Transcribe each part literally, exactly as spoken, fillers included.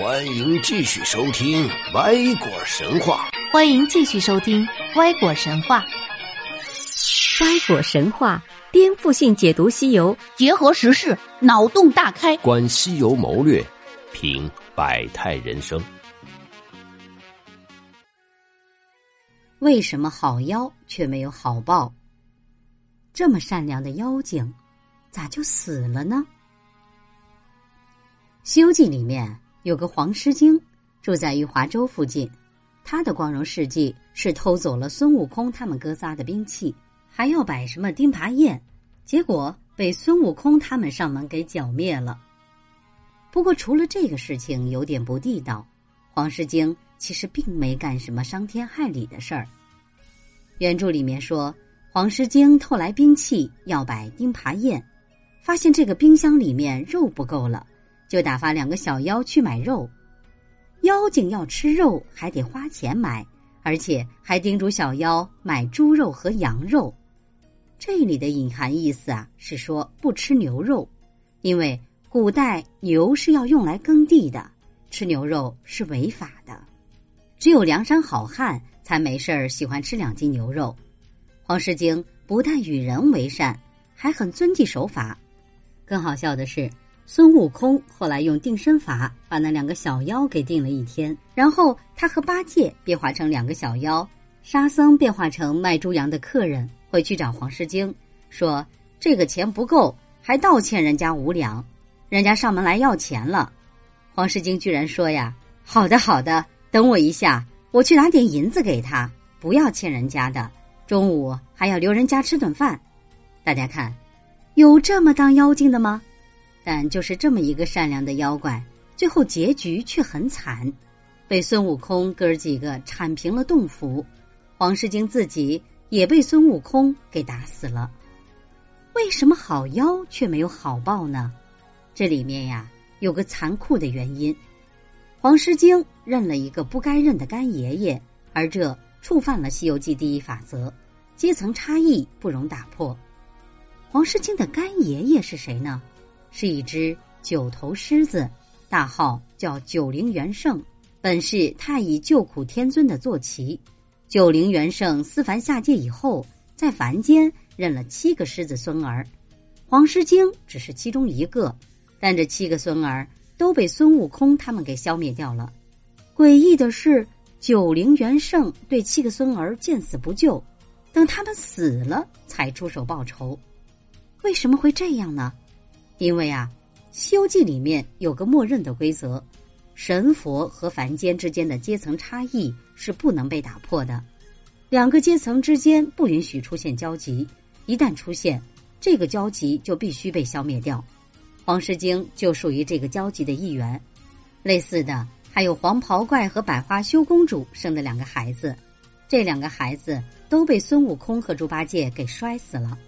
欢迎继续收听《歪果神话》。欢迎继续收听《歪果神话》。歪果神话颠覆性解读西游，结合时事，脑洞大开，观西游谋略，评百态人生。为什么好妖却没有好报？这么善良的妖精，咋就死了呢？西游记里面有个黄狮精，住在玉华州附近，他的光荣事迹是偷走了孙悟空他们哥仨的兵器，还要摆什么钉耙宴，结果被孙悟空他们上门给剿灭了。不过除了这个事情有点不地道，黄狮精其实并没干什么伤天害理的事儿。原著里面说，黄狮精偷来兵器要摆钉耙宴，发现这个冰箱里面肉不够了，就打发两个小妖去买肉。妖精要吃肉还得花钱买，而且还叮嘱小妖买猪肉和羊肉。这里的隐含意思啊，是说不吃牛肉，因为古代牛是要用来耕地的，吃牛肉是违法的。只有梁山好汉才没事儿喜欢吃两斤牛肉。黄狮精不但与人为善，还很遵纪守法。更好笑的是，孙悟空后来用定身法把那两个小妖给定了一天，然后他和八戒变化成两个小妖，沙僧变化成卖猪羊的客人，回去找黄狮精说这个钱不够，还倒欠人家五两，人家上门来要钱了。黄狮精居然说呀，好的好的，等我一下，我去拿点银子给他，不要欠人家的，中午还要留人家吃顿饭。大家看，有这么当妖精的吗？但就是这么一个善良的妖怪，最后结局却很惨，被孙悟空哥几个铲平了洞府，黄狮精自己也被孙悟空给打死了。为什么好妖却没有好报呢？这里面呀，有个残酷的原因。黄狮精认了一个不该认的干爷爷，而这触犯了《西游记》第一法则，阶层差异不容打破。黄狮精的干爷爷是谁呢？是一只九头狮子，大号叫九灵元圣，本是太乙救苦天尊的坐骑。九灵元圣私凡下界以后，在凡间认了七个狮子孙儿，黄狮精只是其中一个，但这七个孙儿都被孙悟空他们给消灭掉了。诡异的是，九灵元圣对七个孙儿见死不救，等他们死了才出手报仇。为什么会这样呢？因为啊，《西游记》里面有个默认的规则，神佛和凡间之间的阶层差异是不能被打破的，两个阶层之间不允许出现交集，一旦出现，这个交集就必须被消灭掉。黄狮精就属于这个交集的一员。类似的还有黄袍怪和百花羞公主生的两个孩子，这两个孩子都被孙悟空和猪八戒给摔死了。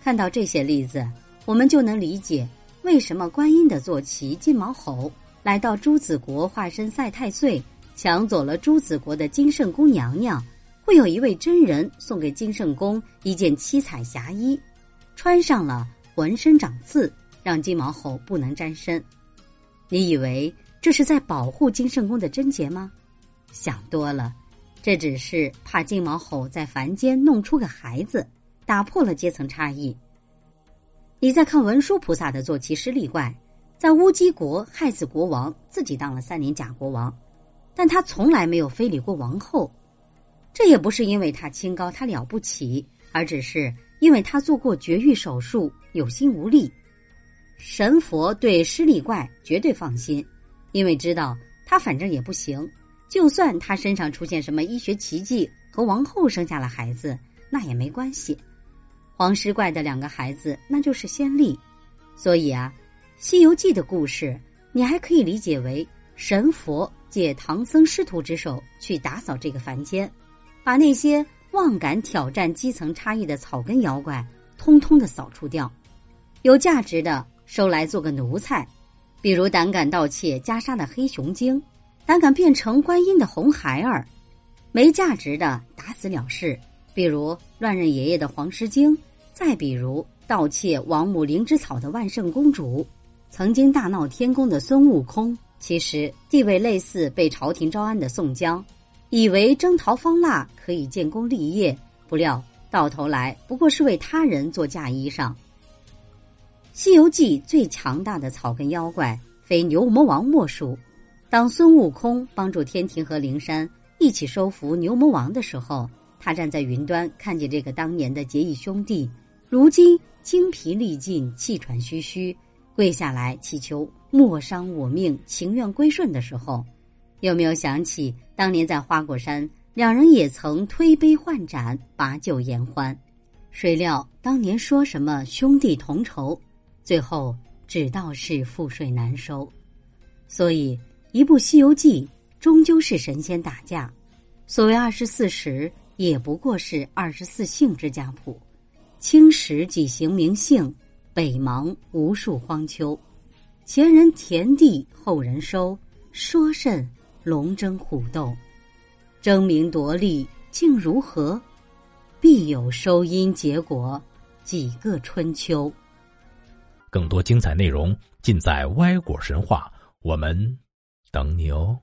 看到这些例子，我们就能理解为什么观音的坐骑金毛猴来到朱子国化身赛太岁，抢走了朱子国的金圣宫娘娘，会有一位真人送给金圣宫一件七彩霞衣，穿上了浑身长刺，让金毛猴不能沾身。你以为这是在保护金圣宫的贞洁吗？想多了，这只是怕金毛猴在凡间弄出个孩子，打破了阶层差异。你再看文殊菩萨的坐骑施利怪，在乌鸡国害死国王，自己当了三年假国王，但他从来没有非礼过王后。这也不是因为他清高他了不起，而只是因为他做过绝育手术，有心无力。神佛对施利怪绝对放心，因为知道他反正也不行，就算他身上出现什么医学奇迹，和王后生下了孩子那也没关系。黄狮怪的两个孩子那就是先例，所以啊，西游记的故事你还可以理解为神佛借唐僧师徒之手去打扫这个凡间，把那些妄敢挑战基层差异的草根妖怪通通的扫除掉，有价值的收来做个奴才，比如胆敢盗窃袈裟的黑熊精，胆敢变成观音的红孩儿，没价值的打死了事，比如乱认爷爷的黄狮精，再比如盗窃王母灵芝草的万圣公主，曾经大闹天宫的孙悟空，其实地位类似被朝廷招安的宋江，以为征讨方腊可以建功立业，不料到头来不过是为他人做嫁衣裳。《西游记》最强大的草根妖怪非牛魔王莫属。当孙悟空帮助天庭和灵山一起收服牛魔王的时候，他站在云端看见这个当年的结义兄弟如今精疲力尽，气喘吁吁，跪下来祈求莫伤我命，情愿归顺的时候，有没有想起当年在花果山两人也曾推杯换盏，把酒言欢，谁料当年说什么兄弟同仇，最后只道是覆水难收。所以一部《西游记》终究是神仙打架，所谓二十四时也不过是二十四姓之家谱，青史几行名姓，北邙无数荒丘，前人田地后人收，说甚龙争虎斗，争名夺利竟如何，必有收阴结果，几个春秋。更多精彩内容尽在歪果神话，我们等你哦。